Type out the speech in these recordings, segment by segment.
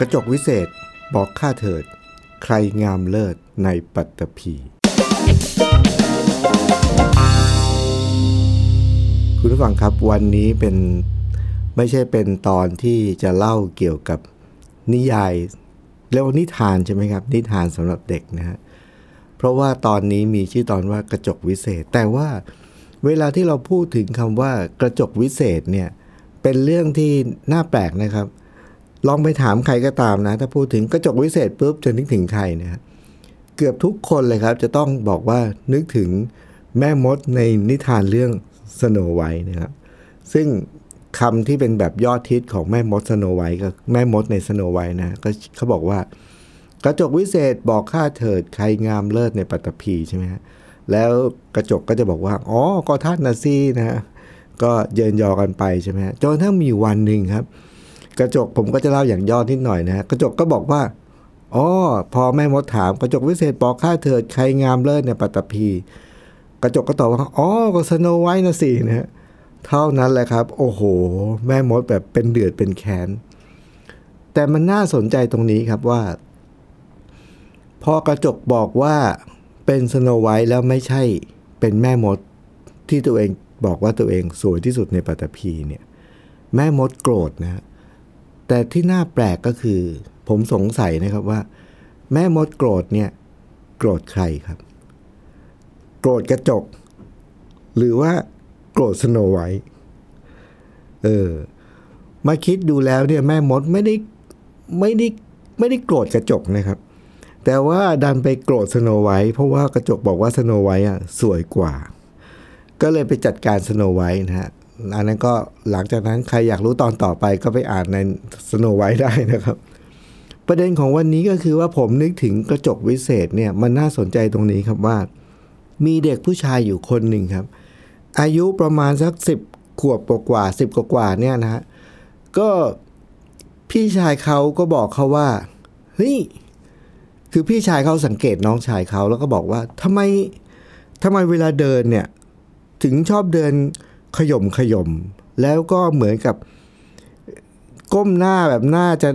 กระจกวิเศษบอกข้าเถิดใครงามเลิศในปัตตภีคุณผู้ฟังครับวันนี้ไม่ใช่เป็นตอนที่จะเล่าเกี่ยวกับนิยายแล้วนิทานใช่ไหมครับนิทานสำหรับเด็กนะฮะเพราะว่าตอนนี้มีชื่อตอนว่ากระจกวิเศษแต่ว่าเวลาที่เราพูดถึงคำว่ากระจกวิเศษเนี่ยเป็นเรื่องที่น่าแปลกนะครับลองไปถามใครก็ตามนะถ้าพูดถึงกระจกวิเศษปุ๊บจะนึกถึงใครนะเกือบทุกคนเลยครับจะต้องบอกว่านึกถึงแม่มดในนิทานเรื่องสโนไวท์นะครับซึ่งคำที่เป็นแบบยอดฮิตของแม่มดสโนไวท์ก็แม่มดในสโนไวท์นะก็เขาบอกว่ากระจกวิเศษบอกข้าเถิดใครงามเลิศในปัตตภีใช่ไหมฮะแล้วกระจกก็จะบอกว่าอ๋อก็ท่านนะซี่นะก็เยินยอกันไปใช่ไหมฮะจนถ้ามีวันหนึ่งครับกระจกผมก็จะเล่าอย่างย่อนิดหน่อยนะกระจกก็บอกว่าอ๋อพอแม่มดถามกระจกวิเศษบอกข้าเถิดใครงามเลิศในปัตตภีกระจกก็ตอบว่าอ๋อก็สโนไวท์นะสินะเท่านั้นแหละครับโอ้โหแม่มดแบบเป็นเดือดเป็นแค้นแต่มันน่าสนใจตรงนี้ครับว่าพอกระจกบอกว่าเป็นสโนไวท์แล้วไม่ใช่เป็นแม่มดที่ตัวเองบอกว่าตัวเองสวยที่สุดในปัตตภีเนี่ยแม่มดโกรธนะแต่ที่น่าแปลกก็คือผมสงสัยนะครับว่าแม่มดโกรธเนี่ยโกรธใครครับโกรธกระจกหรือว่าโกรธสโนไวท์มาคิดดูแล้วเนี่ยแม่มดไม่ได้โกรธกระจกนะครับแต่ว่าดันไปโกรธสโนไวท์เพราะว่ากระจกบอกว่าสโนไวท์อ่ะสวยกว่าก็เลยไปจัดการสโนไวท์นะฮะอันนั้นก็หลังจากนั้นใครอยากรู้ตอนต่อไปก็ไปอ่านในสโนไวท์ได้นะครับประเด็นของวันนี้ก็คือว่าผมนึกถึงกระจกวิเศษเนี่ยมันน่าสนใจตรงนี้ครับว่ามีเด็กผู้ชายอยู่คนหนึ่งครับอายุประมาณสัก10ขวบกว่าๆ10กว่าๆเนี่ยนะฮะก็พี่ชายเขาก็บอกเขาว่าเฮ้ยคือพี่ชายเขาสังเกตน้องชายเขาแล้วก็บอกว่าทำไมเวลาเดินเนี่ยถึงชอบเดินขย่มแล้วก็เหมือนกับก้มหน้าแบบหน้าจะ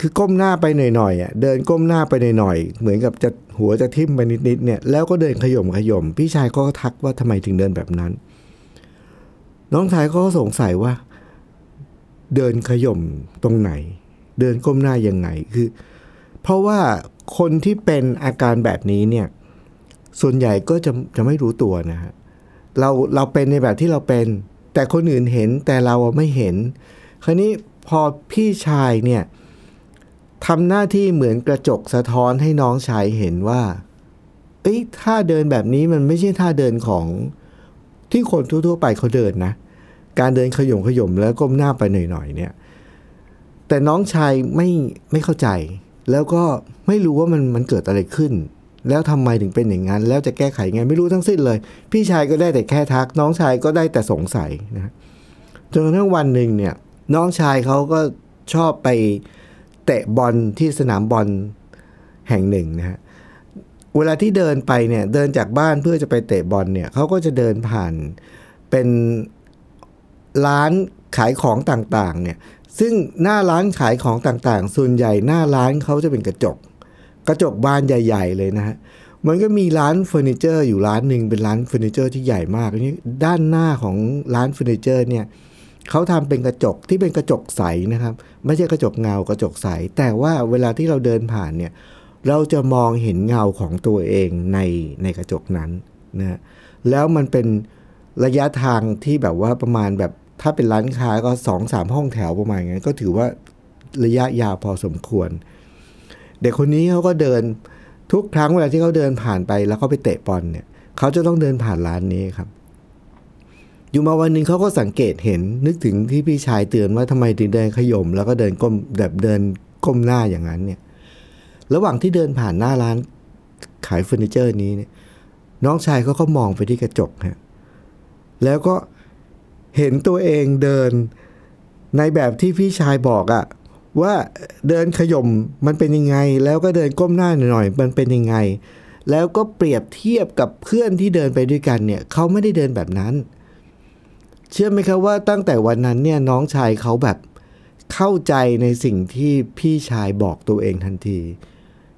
คือก้มหน้าไปหน่อยๆอ่ะเดินก้มหน้าไปหน่อยๆเหมือนกับจะหัวจะทิ่มไปนิดๆเนี่ยแล้วก็เดินขย่มพี่ชายก็ทักว่าทำไมถึงเดินแบบนั้นน้องชายก็สงสัยว่าเดินขย่มตรงไหนเดินก้มหน้ายังไงคือเพราะว่าคนที่เป็นอาการแบบนี้เนี่ยส่วนใหญ่ก็จะไม่รู้ตัวนะฮะเราเป็นในแบบที่เราเป็นแต่คนอื่นเห็นแต่เราไม่เห็นคราวนี้พอพี่ชายเนี่ยทำหน้าที่เหมือนกระจกสะท้อนให้น้องชายเห็นว่าเอ้ยท่าเดินแบบนี้มันไม่ใช่ท่าเดินของที่คนทั่วๆไปเขาเดินนะการเดินขย่มแล้วก้มหน้าไปหน่อยๆเนี่ยแต่น้องชายไม่เข้าใจแล้วก็ไม่รู้ว่ามันเกิดอะไรขึ้นแล้วทำไมถึงเป็นอย่างนั้นแล้วจะแก้ไขไงไม่รู้ทั้งสิ้นเลยพี่ชายก็ได้แต่แค่ทักน้องชายก็ได้แต่สงสัยนะจนกระทั่งวันหนึ่งเนี่ยน้องชายเขาก็ชอบไปเตะบอลที่สนามบอลแห่งหนึ่งนะฮะเวลาที่เดินไปเนี่ยเดินจากบ้านเพื่อจะไปเตะบอลเนี่ยเขาก็จะเดินผ่านเป็นร้านขายของต่างๆเนี่ยซึ่งหน้าร้านขายของต่างๆส่วนใหญ่หน้าร้านเขาจะเป็นกระจกบานใหญ่ๆเลยนะฮะมันก็มีร้านเฟอร์นิเจอร์อยู่ร้านหนึ่งเป็นร้านเฟอร์นิเจอร์ที่ใหญ่มากนี่ด้านหน้าของร้านเฟอร์นิเจอร์เนี่ยเขาทำเป็นกระจกที่เป็นกระจกใสนะครับไม่ใช่กระจกเงากระจกใสแต่ว่าเวลาที่เราเดินผ่านเนี่ยเราจะมองเห็นเงาของตัวเองในกระจกนั้นนะแล้วมันเป็นระยะทางที่แบบว่าประมาณแบบ ถ้าเป็นร้านค้าก็ 2-3 ห้องแถวประมาณงั้นก็ถือว่าระยะยาวพอสมควรเด็กคนนี้เขาก็เดินทุกครั้งเวลาที่เขาเดินผ่านไปแล้วเขาไปเตะบอลเนี่ยเขาจะต้องเดินผ่านร้านนี้ครับอยู่มาวันนึงเขาก็สังเกตเห็นนึกถึงที่พี่ชายเตือนว่าทำไมถึงเดินขย่มแล้วก็เดินก้มแบบเดินก้มหน้าอย่างนั้นเนี่ยระหว่างที่เดินผ่านหน้าร้านขายเฟอร์นิเจอร์นี้เนี่ยน้องชายเขาก็มองไปที่กระจกฮะแล้วก็เห็นตัวเองเดินในแบบที่พี่ชายบอกอะว่าเดินขย่มมันเป็นยังไงแล้วก็เดินก้มหน้าหน่อยมันเป็นยังไงแล้วก็เปรียบเทียบกับเพื่อนที่เดินไปด้วยกันเนี่ยเขาไม่ได้เดินแบบนั้นเชื่อไหมครับว่าตั้งแต่วันนั้นเนี่ยน้องชายเขาแบบเข้าใจในสิ่งที่พี่ชายบอกตัวเองทันที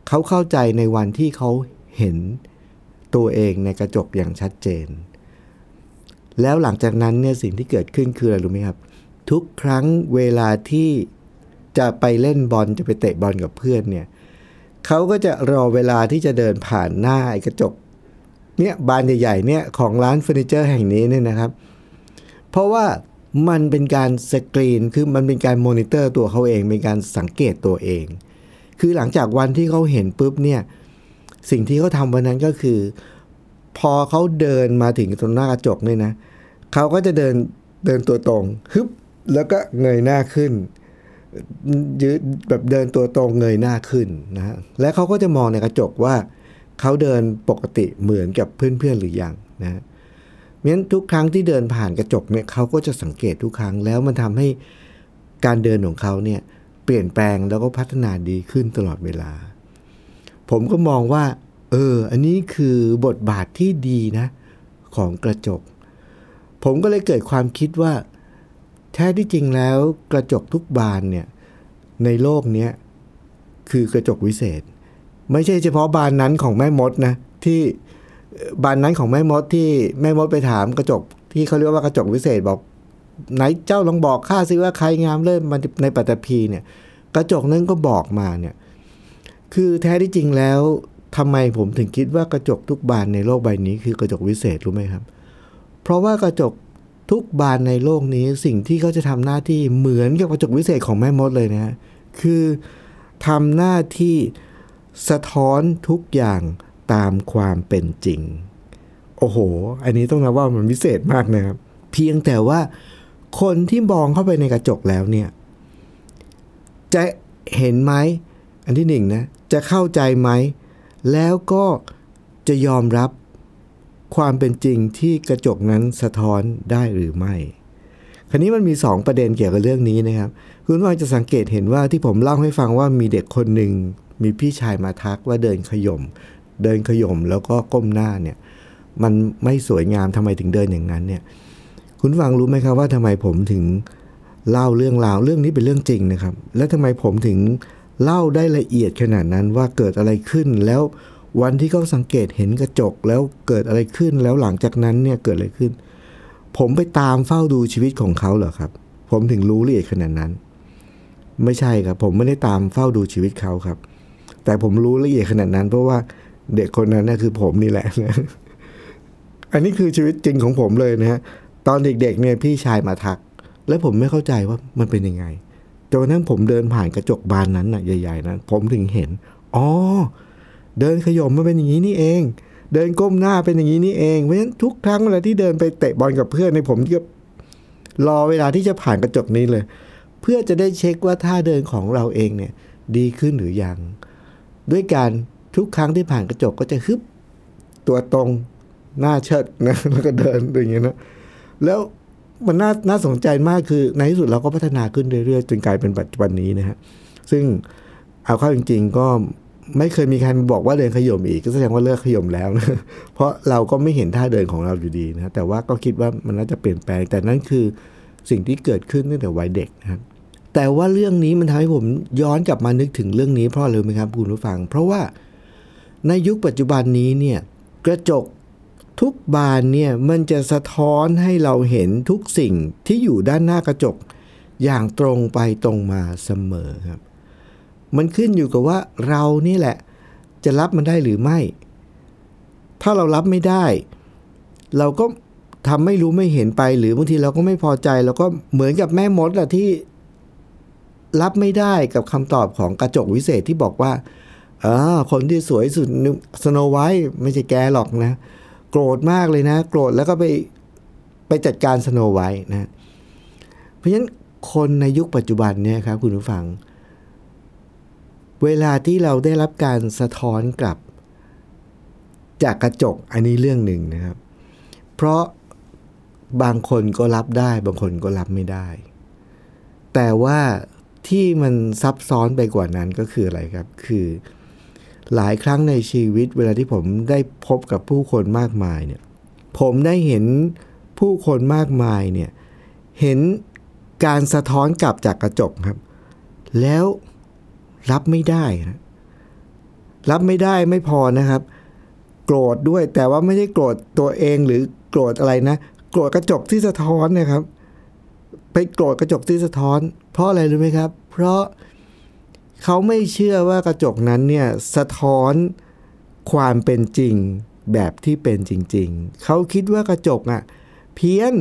เขาเข้าใจในวันที่เขาเห็นตัวเองในกระจกอย่างชัดเจนแล้วหลังจากนั้นเนี่ยสิ่งที่เกิดขึ้นคืออะไรรู้ไหมครับทุกครั้งเวลาที่จะไปเล่นบอลจะไปเตะบอลกับเพื่อนเนี่ยเขาก็จะรอเวลาที่จะเดินผ่านหน้ากระจกเนี่ยบานใหญ่ๆเนี่ยของร้านเฟอร์นิเจอร์แห่งนี้เนี่ยนะครับเพราะว่ามันเป็นการสกรีนคือมันเป็นการมอนิเตอร์ตัวเขาเองเป็นการสังเกตตัวเองคือหลังจากวันที่เขาเห็นปุ๊บเนี่ยสิ่งที่เขาทำวันนั้นก็คือพอเขาเดินมาถึงตรงหน้ากระจกเนี่ยนะเขาก็จะเดินตัวตรงฮึบแล้วก็เงยหน้าขึ้นยืดแบบเดินตัวตรงเงยหน้าขึ้นนะและเขาก็จะมองในกระจกว่าเขาเดินปกติเหมือนกับเพื่อนๆหรือยังนะเพราะฉะนั้นทุกครั้งที่เดินผ่านกระจกเนี่ยเขาก็จะสังเกตทุกครั้งแล้วมันทำให้การเดินของเขาเนี่ยเปลี่ยนแปลงแล้วก็พัฒนาดีขึ้นตลอดเวลาผมก็มองว่าอันนี้คือบทบาทที่ดีนะของกระจกผมก็เลยเกิดความคิดว่าแท้ที่จริงแล้วกระจกทุกบานเนี่ยในโลกนี้คือกระจกวิเศษไม่ใช่เฉพาะบานนั้นของแม่มดนะที่บานนั้นของแม่มดที่แม่มดไปถามกระจกที่เขาเรียกว่ากระจกวิเศษบอกไหนเจ้าลองบอกข้าสิว่าใครงามเลิศมันในปฐพีเนี่ยกระจกนั้นก็บอกมาเนี่ยคือแท้ที่จริงแล้วทำไมผมถึงคิดว่ากระจกทุกบานในโลกใบนี้คือกระจกวิเศษรู้ไหมครับเพราะว่ากระจกทุกบานในโลกนี้สิ่งที่เขาจะทำหน้าที่เหมือนกับกระจกวิเศษของแม่มดเลยนะคือทำหน้าที่สะท้อนทุกอย่างตามความเป็นจริงโอ้โหอันนี้ต้องนับว่ามันวิเศษมากนะครับเพียงแต่ว่าคนที่มองเข้าไปในกระจกแล้วเนี่ยจะเห็นไหมอันที่หนึ่งนะจะเข้าใจไหมแล้วก็จะยอมรับความเป็นจริงที่กระจกนั้นสะท้อนได้หรือไม่คราวนี้มันมี2ประเด็นเกี่ยวกับเรื่องนี้นะครับคุณว่าจะสังเกตเห็นว่าที่ผมเล่าให้ฟังว่ามีเด็กคนหนึ่งมีพี่ชายมาทักว่าเดินขย่มแล้วก็ก้มหน้าเนี่ยมันไม่สวยงามทำไมถึงเดินอย่างนั้นเนี่ยคุณฟังรู้ไหมครับว่าทำไมผมถึงเล่าเรื่องราวเรื่องนี้เป็นเรื่องจริงนะครับและทำไมผมถึงเล่าได้ละเอียดขนาดนั้นว่าเกิดอะไรขึ้นแล้ววันที่เขาสังเกตเห็นกระจกแล้วเกิดอะไรขึ้นแล้วหลังจากนั้นเนี่ยเกิดอะไรขึ้นผมไปตามเฝ้าดูชีวิตของเขาเหรอครับผมถึงรู้ละเอียดขนาดนั้นไม่ใช่ครับผมไม่ได้ตามเฝ้าดูชีวิตเขาครับแต่ผมรู้ละเอียดขนาดนั้นเพราะว่าเด็กคนนั้นน่ะคือผมนี่แหละนะอันนี้คือชีวิตจริงของผมเลยนะฮะตอนเด็กๆเนี่ยพี่ชายมาทักแล้วผมไม่เข้าใจว่ามันเป็นยังไงจนกระทั่งผมเดินผ่านกระจกบานนั้นน่ะใหญ่ๆนั้นผมถึงเห็นอ๋อเดินขย่มมันเป็นอย่างนี้นี่เองเดินก้มหน้าเป็นอย่างนี้นี่เองเพราะฉะนั้นทุกครั้งเวลาที่เดินไปเตะบอลกับเพื่อนในผมก็รอเวลาที่จะผ่านกระจกนี้เลยเพื่อจะได้เช็คว่าท่าเดินของเราเองเนี่ยดีขึ้นหรือยังด้วยการทุกครั้งที่ผ่านกระจกก็จะฮึบตัวตรงหน้าเชิดนะแล้วก็เดินอย่างเงี้ยนะแล้วมันน่าสนใจมากคือในที่สุดเราก็พัฒนาขึ้นเรื่อยๆจนกลายเป็นปัจจุบันนี้นะฮะซึ่งเอาเข้าจริงๆก็ไม่เคยมีใครบอกว่าเดินขย่มอีกก็แสดงว่าเลิกขย่มแล้วนะเพราะเราก็ไม่เห็นท่าเดินของเราอยู่ดีนะแต่ว่าก็คิดว่ามันน่าจะเปลี่ยนแปลงแต่นั่นคือสิ่งที่เกิดขึ้นตั้งแต่วัยเด็กนะครับแต่ว่าเรื่องนี้มันทำให้ผมย้อนกลับมานึกถึงเรื่องนี้เพราะอะไรไหมครับคุณผู้ฟังเพราะว่าในยุคปัจจุบันนี้เนี่ยกระจกทุกบานเนี่ยมันจะสะท้อนให้เราเห็นทุกสิ่งที่อยู่ด้านหน้ากระจกอย่างตรงไปตรงมาเสมอครับมันขึ้นอยู่กับว่าเรานี่แหละจะรับมันได้หรือไม่ถ้าเรารับไม่ได้เราก็ ทำไม่รู้ไม่เห็นไปหรือบางทีเราก็ไม่พอใจเราก็เหมือนกับแม่มดแหละที่รับไม่ได้กับคำตอบของกระจกวิเศษที่บอกว่าคนที่สวยสุดสโนไวท์ไม่ใช่แกหรอกนะโกรธมากเลยนะโกรธแล้วก็ไปจัดการสโนไวท์นะเพราะฉะนั้นคนในยุคปัจจุบันเนี่ยครับคุณผู้ฟังเวลาที่เราได้รับการสะท้อนกลับจากกระจกอันนี้เรื่องหนึ่งนะครับเพราะบางคนก็รับได้บางคนก็รับไม่ได้แต่ว่าที่มันซับซ้อนไปกว่านั้นก็คืออะไรครับคือหลายครั้งในชีวิตเวลาที่ผมได้พบกับผู้คนมากมายเนี่ยผมได้เห็นผู้คนมากมายเนี่ยเห็นการสะท้อนกลับจากกระจกครับแล้วรับไม่ได้นะรับไม่ได้ไม่พอนะครับโกรธด้วยแต่ว่าไม่ได้โกรธตัวเองหรือโกรธอะไรนะโกรธกระจกที่สะท้อนนะครับไปโกรธกระจกที่สะท้อนเพราะอะไรรู้ไหมครับเพราะเขาไม่เชื่อว่ากระจกนั้นเนี่ยสะท้อนความเป็นจริงแบบที่เป็นจริงๆเขาคิดว่ากระจกอ่ะเพี้ยน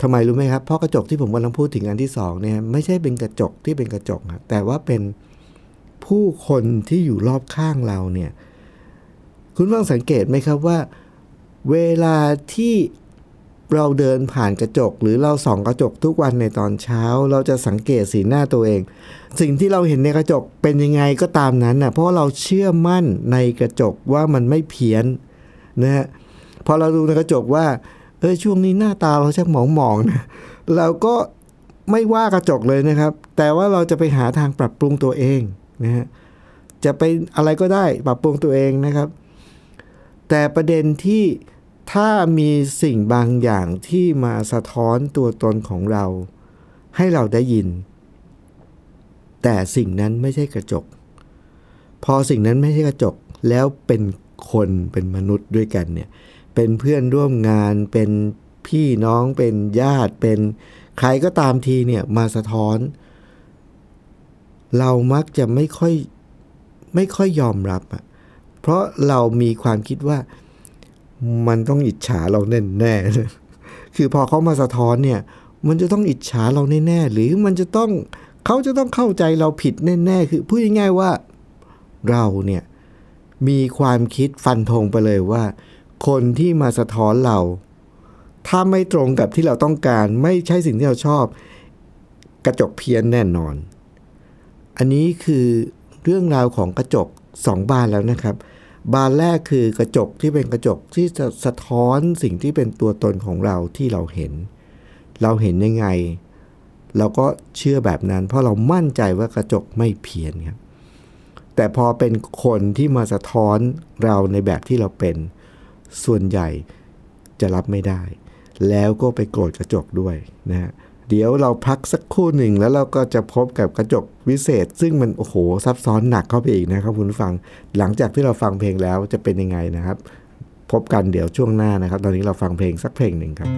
ทำไมรู้ไหมครับเพราะกระจกที่ผมกำลังพูดถึงอันที่สองเนี่ยไม่ใช่เป็นกระจกที่เป็นกระจกครับแต่ว่าเป็นผู้คนที่อยู่รอบข้างเราเนี่ยคุณลองสังเกตไหมครับว่าเวลาที่เราเดินผ่านกระจกหรือเราส่องกระจกทุกวันในตอนเช้าเราจะสังเกตสีหน้าตัวเองสิ่งที่เราเห็นในกระจกเป็นยังไงก็ตามนั้นนะเพราะเราเชื่อมั่นในกระจกว่ามันไม่เพี้ยนนะฮะพอเราดูในกระจกว่าช่วงนี้หน้าตาเราชักหมองๆนะเราก็ไม่ว่ากระจกเลยนะครับแต่ว่าเราจะไปหาทางปรับปรุงตัวเองนะฮะจะไปอะไรก็ได้ปรับปรุงตัวเองนะครับแต่ประเด็นที่ถ้ามีสิ่งบางอย่างที่มาสะท้อนตัวตนของเราให้เราได้ยินแต่สิ่งนั้นไม่ใช่กระจกพอสิ่งนั้นไม่ใช่กระจกแล้วเป็นคนเป็นมนุษย์ด้วยกันเนี่ยเป็นเพื่อนร่วมงานเป็นพี่น้องเป็นญาติเป็นใครก็ตามทีเนี่ยมาสะท้อนเรามักจะไม่ค่อยยอมรับอ่ะเพราะเรามีความคิดว่ามันต้องอิจฉาเราแน่ๆคือพอเขามาสะท้อนเนี่ยมันจะต้องอิจฉาเราแน่ๆหรือมันจะต้องเขาจะต้องเข้าใจเราผิดแน่ๆคือพูดง่ายๆว่าเราเนี่ยมีความคิดฟันธงไปเลยว่าคนที่มาสะท้อนเราถ้าไม่ตรงกับที่เราต้องการไม่ใช่สิ่งที่เราชอบกระจกเพี้ยนแน่นอนอันนี้คือเรื่องราวของกระจกสองบานแล้วนะครับบานแรกคือกระจกที่เป็นกระจกที่สะท้อนสิ่งที่เป็นตัวตนของเราที่เราเห็นยังไงเราก็เชื่อแบบนั้นเพราะเรามั่นใจว่ากระจกไม่เพี้ยนครับแต่พอเป็นคนที่มาสะท้อนเราในแบบที่เราเป็นส่วนใหญ่จะรับไม่ได้แล้วก็ไปโกรธกระจกด้วยนะฮะเดี๋ยวเราพักสักครู่หนึ่งแล้วเราก็จะพบกับกระจกวิเศษซึ่งมันโอ้โหซับซ้อนหนักเข้าไปอีกนะครับคุณผู้ฟังหลังจากที่เราฟังเพลงแล้วจะเป็นยังไงนะครับพบกันเดี๋ยวช่วงหน้านะครับตอนนี้เราฟังเพลงสักเพลงหนึ่งครับ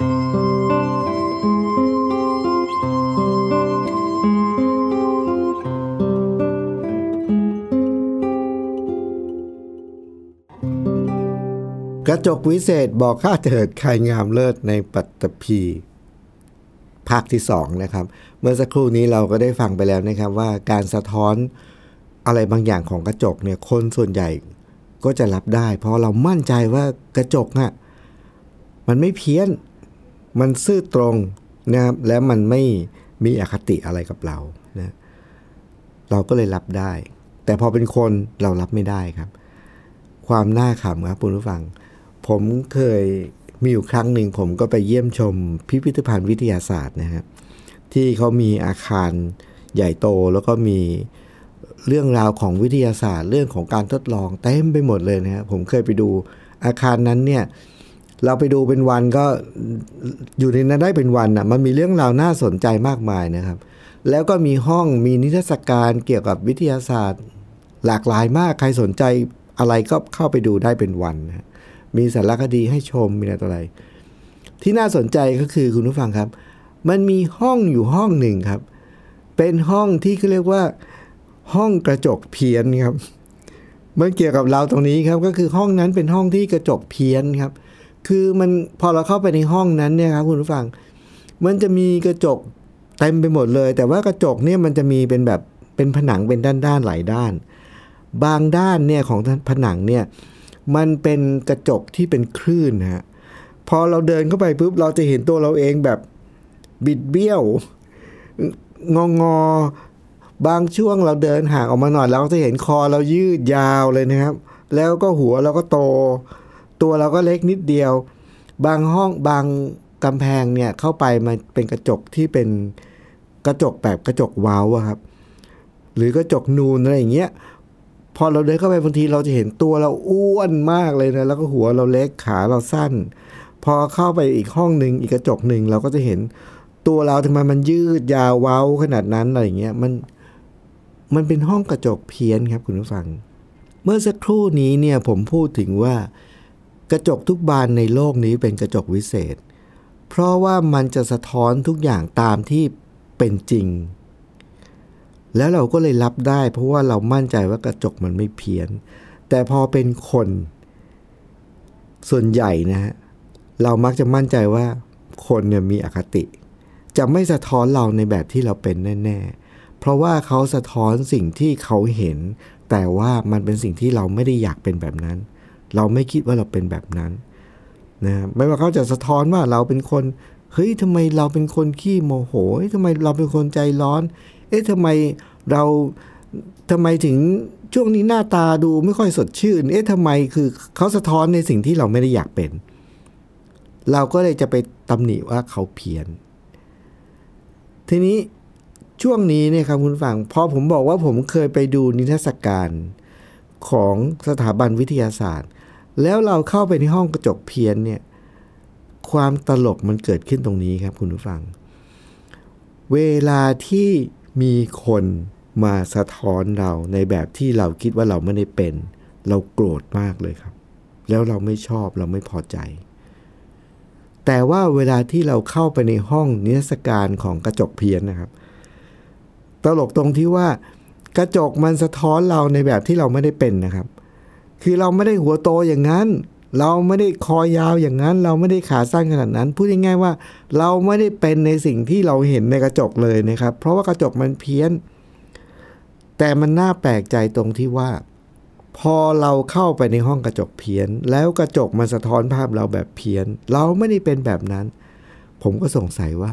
กระจกวิเศษบอกข้าเถิดใครงามเลิศในปัตตภีภาคที่2นะครับเมื่อสักครู่นี้เราก็ได้ฟังไปแล้วนะครับว่าการสะท้อนอะไรบางอย่างของกระจกเนี่ยคนส่วนใหญ่ก็จะรับได้เพราะเรามั่นใจว่ากระจกอะมันไม่เพี้ยนมันซื่อตรงนะครับและมันไม่มีอคติอะไรกับเรานะเราก็เลยรับได้แต่พอเป็นคนเรารับไม่ได้ครับความน่าขำครับคุณผู้ฟังผมเคยมีอยู่ครั้งหนึ่งผมก็ไปเยี่ยมชมพิพิธภัณฑ์วิทยาศาสตร์นะครับที่เขามีอาคารใหญ่โตแล้วก็มีเรื่องราวของวิทยาศาสตร์เรื่องของการทดลองเต็มไปหมดเลยนะครับผมเคยไปดูอาคารนั้นเนี่ยเราไปดูเป็นวันก็อยู่ในนั้นได้เป็นวันอ่ะมันมีเรื่องราวน่าสนใจมากมายนะครับแล้วก็มีห้องมีนิทรรศการเกี่ยวกับวิทยาศาสตร์หลากหลายมากใครสนใจอะไรก็เข้าไปดูได้เป็นวันนะมีสารคดีให้ชมมีอะไรที่น่าสนใจก็คือคุณผู้ฟังครับมันมีห้องอยู่ห้องหนึ่งครับเป็นห้องที่เขาเรียกว่าห้องกระจกเพี้ยนครับมันเกี่ยวกับเราตรงนี้ครับก็คือห้องนั้นเป็นห้องที่กระจกเพี้ยนครับคือมันพอเราเข้าไปในห้องนั้นเนี่ยครับคุณผู้ฟังมันจะมีกระจกเต็มไปหมดเลยแต่ว่ากระจกเนี่ยมันจะมีเป็นแบบเป็นผนังเป็นด้านๆหลายด้านบางด้านเนี่ยของผนังเนี่ยมันเป็นกระจกที่เป็นคลื่นฮะพอเราเดินเข้าไปปุ๊บเราจะเห็นตัวเราเองแบบบิดเบี้ยวงอบางช่วงเราเดินห่างออกมาหน่อยเราจะเห็นคอเรายืดยาวเลยนะครับแล้วก็หัวเราก็โตตัวเราก็เล็กนิดเดียวบางห้องบางกำแพงเนี่ยเข้าไปมันเป็นกระจกที่เป็นกระจกแบบกระจกว้าวครับหรือกระจกนูนอะไรอย่างเงี้ยพอเราเดินเข้าไปบางทีเราจะเห็นตัวเราอ้วนมากเลยนะแล้วก็หัวเราเล็กขาเราสั้นพอเข้าไปอีกห้องนึงอีกกระจกนึงเราก็จะเห็นตัวเราทำไมมันยืดยาวเว้าขนาดนั้นอะไรอย่างเงี้ยมันเป็นห้องกระจกเพี้ยนครับคุณผู้ฟังเมื่อสักครู่นี้เนี่ยผมพูดถึงว่ากระจกทุกบานในโลกนี้เป็นกระจกวิเศษเพราะว่ามันจะสะท้อนทุกอย่างตามที่เป็นจริงแล้วเราก็เลยรับได้เพราะว่าเรามั่นใจว่ากระจกมันไม่เพี้ยนแต่พอเป็นคนส่วนใหญ่นะฮะเรามักจะมั่นใจว่าคนเนี่ยมีอคติจะไม่สะท้อนเราในแบบที่เราเป็นแน่ๆเพราะว่าเขาสะท้อนสิ่งที่เขาเห็นแต่ว่ามันเป็นสิ่งที่เราไม่ได้อยากเป็นแบบนั้นเราไม่คิดว่าเราเป็นแบบนั้นนะไม่ว่าเขาจะสะท้อนว่าเราเป็นคนเฮ้ยทำไมเราเป็นคนขี้โมโหทำไมเราเป็นคนใจร้อนเอ๊ะทำไมถึงช่วงนี้หน้าตาดูไม่ค่อยสดชื่นเอ๊ะทำไมคือเขาสะท้อนในสิ่งที่เราไม่ได้อยากเป็นเราก็เลยจะไปตำหนิว่าเขาเพี้ยนทีนี้ช่วงนี้เนี่ยครับคุณฟังพอผมบอกว่าผมเคยไปดูนิทรรศการของสถาบันวิทยาศาสตร์แล้วเราเข้าไปในห้องกระจกเพี้ยนเนี่ยความตลกมันเกิดขึ้นตรงนี้ครับคุณผู้ฟังเวลาที่มีคนมาสะท้อนเราในแบบที่เราคิดว่าเราไม่ได้เป็นเราโกรธมากเลยครับแล้วเราไม่ชอบเราไม่พอใจแต่ว่าเวลาที่เราเข้าไปในห้องนิทรรศการของกระจกเพี้ยนนะครับตลกตรงที่ว่ากระจกมันสะท้อนเราในแบบที่เราไม่ได้เป็นนะครับคือเราไม่ได้หัวโตอย่างนั้นเราไม่ได้คอยาวอย่างนั้นเราไม่ได้ขาสั้นขนาดนั้นพูดง่ายๆว่าเราไม่ได้เป็นในสิ่งที่เราเห็นในกระจกเลยนะครับเพราะว่ากระจกมันเพี้ยนแต่มันน่าแปลกใจตรงที่ว่าพอเราเข้าไปในห้องกระจกเพี้ยนแล้วกระจกมันสะท้อนภาพเราแบบเพี้ยนเราไม่ได้เป็นแบบนั้นผมก็สงสัยว่า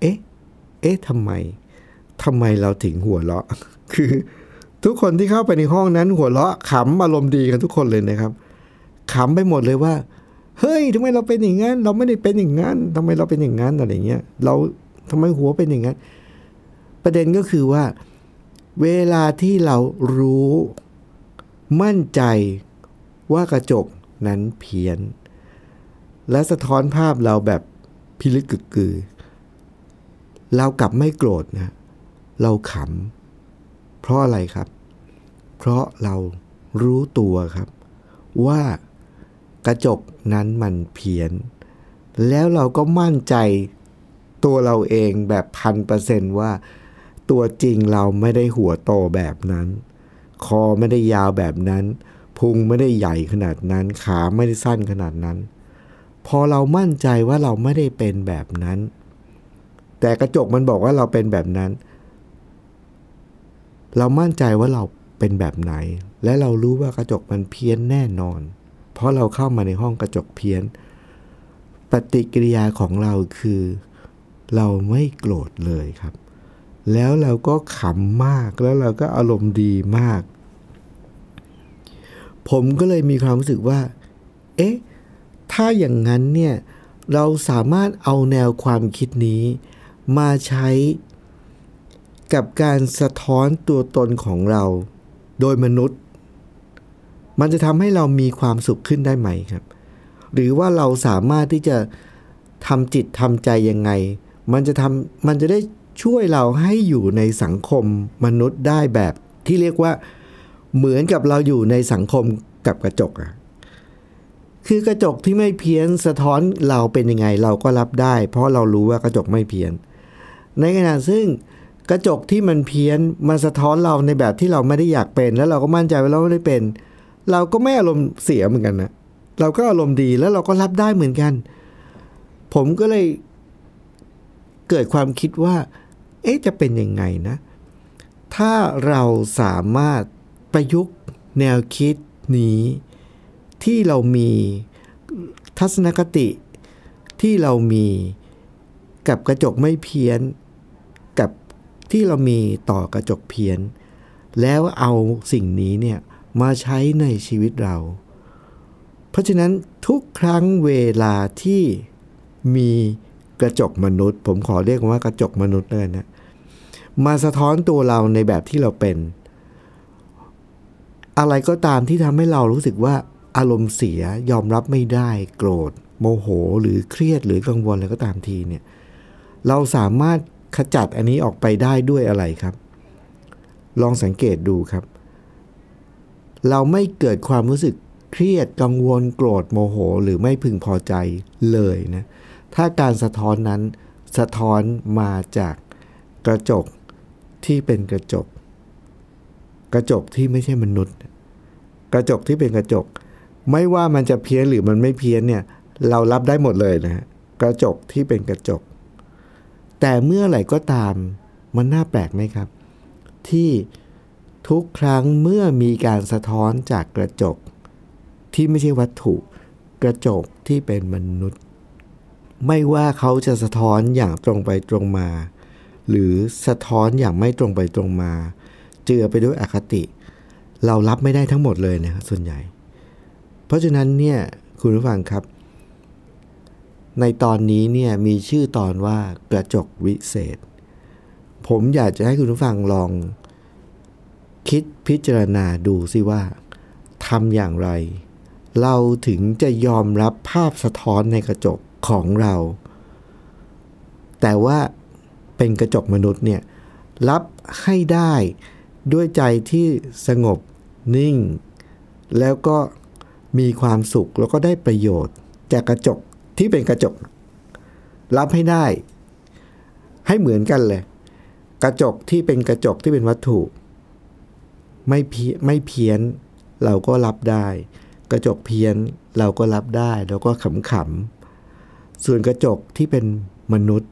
เอ๊ะทำไมเราถึงหัวเราะคือทุกคนที่เข้าไปในห้องนั้นหัวเราะขำอารมณ์ดีกันทุกคนเลยนะครับขำไปหมดเลยว่าเฮ้ยทำไมเราเป็นอย่างนั้นเราไม่ได้เป็นอย่างนั้นทำไมเราเป็นอย่างนั้นอะไรเงี้ยเราทำไมหัวเป็นอย่างนั้นประเด็นก็คือว่าเวลาที่เรารู้มั่นใจว่ากระจกนั้นเพี้ยนและสะท้อนภาพเราแบบพิลึกกึกกือเรากลับไม่โกรธนะเราขำเพราะอะไรครับเพราะเรารู้ตัวครับว่ากระจกนั้นมันเพี้ยน แล้วเราก็มั่นใจตัวเราเองแบบ 100% ว่าตัวจริงเราไม่ได้หัวโตแบบนั้นคอไม่ได้ยาวแบบนั้นพุงไม่ได้ใหญ่ขนาดนั้นขาไม่ได้สั้นขนาดนั้นพอเรามั่นใจว่าเราไม่ได้เป็นแบบนั้นแต่กระจกมันบอกว่าเราเป็นแบบนั้นเรามั่นใจว่าเราเป็นแบบไหนและเรารู้ว่ากระจกมันเพี้ยนแน่นอนเพราะเราเข้ามาในห้องกระจกเพี้ยนปฏิกิริยาของเราคือเราไม่โกรธเลยครับแล้วเราก็ขำมากแล้วเราก็อารมณ์ดีมากผมก็เลยมีความรู้สึกว่าเอ๊ะถ้าอย่างนั้นเนี่ยเราสามารถเอาแนวความคิดนี้มาใช้กับการสะท้อนตัวตนของเราโดยมนุษย์มันจะทำให้เรามีความสุขขึ้นได้ไหมครับหรือว่าเราสามารถที่จะทำจิตทำใจยังไงมันจะได้ช่วยเราให้อยู่ในสังคมมนุษย์ได้แบบที่เรียกว่าเหมือนกับเราอยู่ในสังคมกับกระจกอะคือกระจกที่ไม่เพี้ยนสะท้อนเราเป็นยังไงเราก็รับได้เพราะเรารู้ว่ากระจกไม่เพี้ยนในขณะซึ่งกระจกที่มันเพี้ยนมันสะท้อนเราในแบบที่เราไม่ได้อยากเป็นแล้วเราก็มั่นใจว่าเราไม่ได้เป็นเราก็ไม่อารมณ์เสียเหมือนกันนะเราก็อารมณ์ดีแล้วเราก็รับได้เหมือนกันผมก็เลยเกิดความคิดว่าเอ๊ะจะเป็นยังไงนะถ้าเราสามารถประยุกต์แนวคิดนี้ที่เรามีทัศนคติที่เรามีกับกระจกไม่เพี้ยนกับที่เรามีต่อกระจกเพี้ยนแล้วเอาสิ่งนี้เนี่ยมาใช้ในชีวิตเราเพราะฉะนั้นทุกครั้งเวลาที่มีกระจกมนุษย์ผมขอเรียกว่ากระจกมนุษย์เลยนะมาสะท้อนตัวเราในแบบที่เราเป็นอะไรก็ตามที่ทำให้เรารู้สึกว่าอารมณ์เสียยอมรับไม่ได้โกรธโมโหหรือเครียดหรือกังวลอะไรก็ตามทีเนี่ยเราสามารถขจัดอันนี้ออกไปได้ด้วยอะไรครับลองสังเกตดูครับเราไม่เกิดความรู้สึกเครียดกังวลโกรธโมโหหรือไม่พึงพอใจเลยนะถ้าการสะท้อนนั้นสะท้อนมาจากกระจกที่เป็นกระจกที่ไม่ใช่มนุษย์กระจกที่เป็นกระจกไม่ว่ามันจะเพี้ยนหรือมันไม่เพี้ยนเนี่ยเรารับได้หมดเลยนะกระจกที่เป็นกระจกแต่เมื่อไหร่ก็ตามมันน่าแปลกไหมครับที่ทุกครั้งเมื่อมีการสะท้อนจากกระจกที่ไม่ใช่วัตถุกระจกที่เป็นมนุษย์ไม่ว่าเขาจะสะท้อนอย่างตรงไปตรงมาหรือสะท้อนอย่างไม่ตรงไปตรงมาเจือไปด้วยอคติเรารับไม่ได้ทั้งหมดเลยนะครับส่วนใหญ่เพราะฉะนั้นเนี่ยคุณผู้ฟังครับในตอนนี้เนี่ยมีชื่อตอนว่ากระจกวิเศษผมอยากจะให้คุณผู้ฟังลองคิดพิจารณาดูสิว่าทำอย่างไรเราถึงจะยอมรับภาพสะท้อนในกระจกของเราแต่ว่าเป็นกระจกมนุษย์เนี่ยรับให้ได้ด้วยใจที่สงบนิ่งแล้วก็มีความสุขแล้วก็ได้ประโยชน์จากกระจกที่เป็นกระจกรับให้ได้ให้เหมือนกันเลยกระจกที่เป็นกระจกที่เป็นวัตถุไม่เพี้ยนเราก็รับได้กระจกเพี้ยนเราก็รับได้แล้วก็ขำๆส่วนกระจกที่เป็นมนุษย์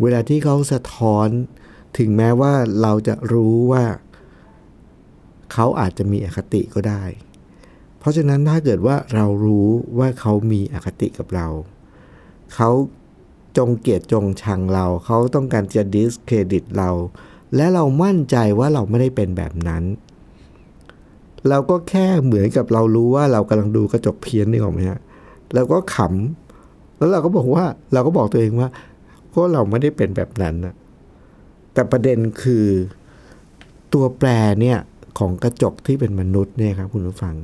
เวลาที่เขาสะท้อนถึงแม้ว่าเราจะรู้ว่าเขาอาจจะมีอคติก็ได้เพราะฉะนั้นถ้าเกิดว่าเรารู้ว่าเขามีอคติกับเราเขาจงเกลียดจงชังเราเขาต้องการจะดิสเครดิตเราและเรามั่นใจว่าเราไม่ได้เป็นแบบนั้นเราก็แค่เหมือนกับเรารู้ว่าเรากำลังดูกระจกเพี้ยนนี่ออกไหมฮะเราก็ขำแล้วเราก็บอกตัวเองว่าก็เราไม่ได้เป็นแบบนั้นนะแต่ประเด็นคือตัวแปรเนี่ยของกระจกที่เป็นมนุษย์เนี่ยครับคุณผู้ฟัง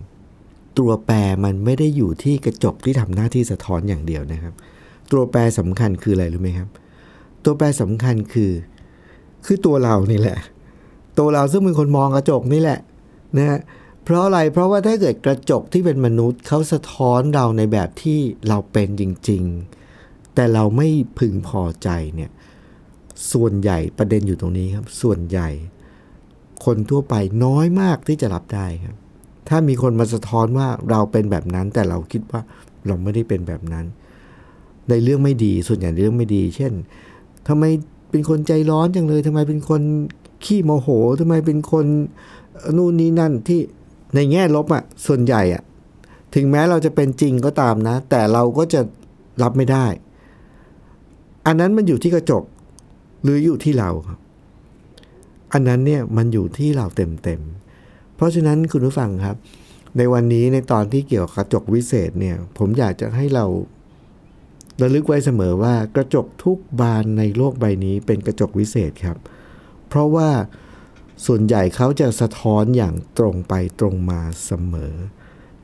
ตัวแปรมันไม่ได้อยู่ที่กระจกที่ทำหน้าที่สะท้อนอย่างเดียวนะครับตัวแปรสำคัญคืออะไรรู้ไหมครับตัวแปรสำคัญคือตัวเรานี่แหละตัวเราซึ่งเป็นคนมองกระจกนี่แหละนะฮะเพราะอะไรเพราะว่าถ้าเกิดกระจกที่เป็นมนุษย์เขาสะท้อนเราในแบบที่เราเป็นจริง แต่เราไม่พึงพอใจเนี่ยส่วนใหญ่ประเด็นอยู่ตรงนี้ครับส่วนใหญ่คนทั่วไปน้อยมากที่จะรับได้ครับถ้ามีคนมาสะท้อนว่าเราเป็นแบบนั้นแต่เราคิดว่าเราไม่ได้เป็นแบบนั้นในเรื่องไม่ดีส่วนใหญ่เรื่องไม่ดีเช่นทำไมเป็นคนใจร้อนจังเลยทำไมเป็นคนขี้โมโหทำไมเป็นคนนู่นนี่นั่นที่ในแง่ลบอ่ะส่วนใหญ่อ่ะถึงแม้เราจะเป็นจริงก็ตามนะแต่เราก็จะรับไม่ได้อันนั้นมันอยู่ที่กระจกหรืออยู่ที่เราครับอันนั้นเนี่ยมันอยู่ที่เราเต็มๆเพราะฉะนั้นคุณผู้ฟังครับในวันนี้ในตอนที่เกี่ยวกับกระจกวิเศษเนี่ยผมอยากจะให้เราระลึกไว้เสมอว่ากระจกทุกบานในโลกใบนี้เป็นกระจกวิเศษครับเพราะว่าส่วนใหญ่เขาจะสะท้อนอย่างตรงไปตรงมาเสมอ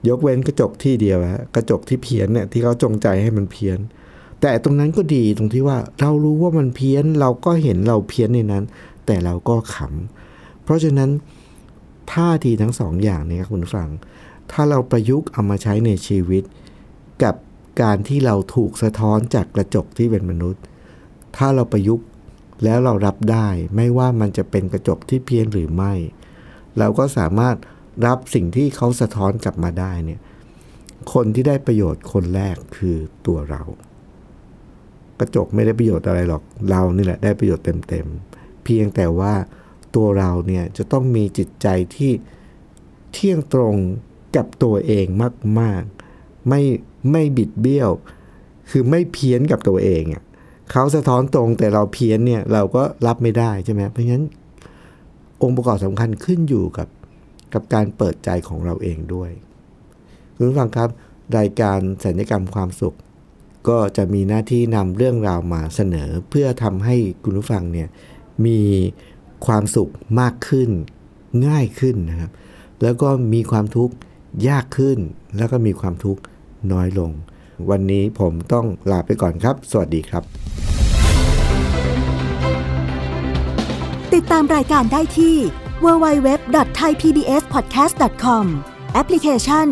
ยกเว้นกระจกที่เดียวกระจกที่เพี้ยนเนี่ยที่เขาจงใจให้มันเพี้ยนแต่ตรงนั้นก็ดีตรงที่ว่าเรารู้ว่ามันเพี้ยนเราก็เห็นเราเพี้ยนในนั้นแต่เราก็ขำเพราะฉะนั้นท่าทีทั้งสองอย่างนี้ครับคุณฟังถ้าเราประยุกต์เอามาใช้ในชีวิตกับการที่เราถูกสะท้อนจากกระจกที่เป็นมนุษย์ถ้าเราประยุกต์แล้วเรารับได้ไม่ว่ามันจะเป็นกระจกที่เพี้ยนหรือไม่เราก็สามารถรับสิ่งที่เขาสะท้อนกลับมาได้เนี่ยคนที่ได้ประโยชน์คนแรกคือตัวเรากระจกไม่ได้ประโยชน์อะไรหรอกเรานี่แหละได้ประโยชน์เต็มๆเพียงแต่ว่าตัวเราเนี่ยจะต้องมีจิตใจที่เที่ยงตรงกับตัวเองมากๆไม่บิดเบี้ยวคือไม่เพี้ยนกับตัวเองอ่ะเขาสะท้อนตรงแต่เราเพี้ยนเนี่ยเราก็รับไม่ได้ใช่ไหมเพราะฉะนั้นองค์ประกอบสำคัญขึ้นอยู่กับการเปิดใจของเราเองด้วยคุณผู้ฟังครับรายการสัญญกรรมความสุขก็จะมีหน้าที่นำเรื่องราวมาเสนอเพื่อทำให้คุณผู้ฟังเนี่ยมีความสุขมากขึ้นง่ายขึ้นนะครับแล้วก็มีความทุกข์ยากขึ้นแล้วก็มีความทุกข์น้อยลงวันนี้ผมต้องลาไปก่อนครับสวัสดีครับติดตามรายการได้ที่ www.thaipbspodcast.com แอปพลิเคชัน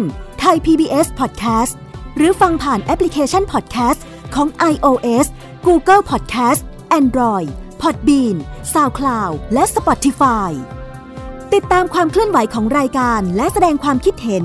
Thai PBS Podcast หรือฟังผ่านแอปพลิเคชัน Podcast ของ iOS Google Podcast Android Podbean SoundCloud และ Spotify ติดตามความเคลื่อนไหวของรายการและแสดงความคิดเห็น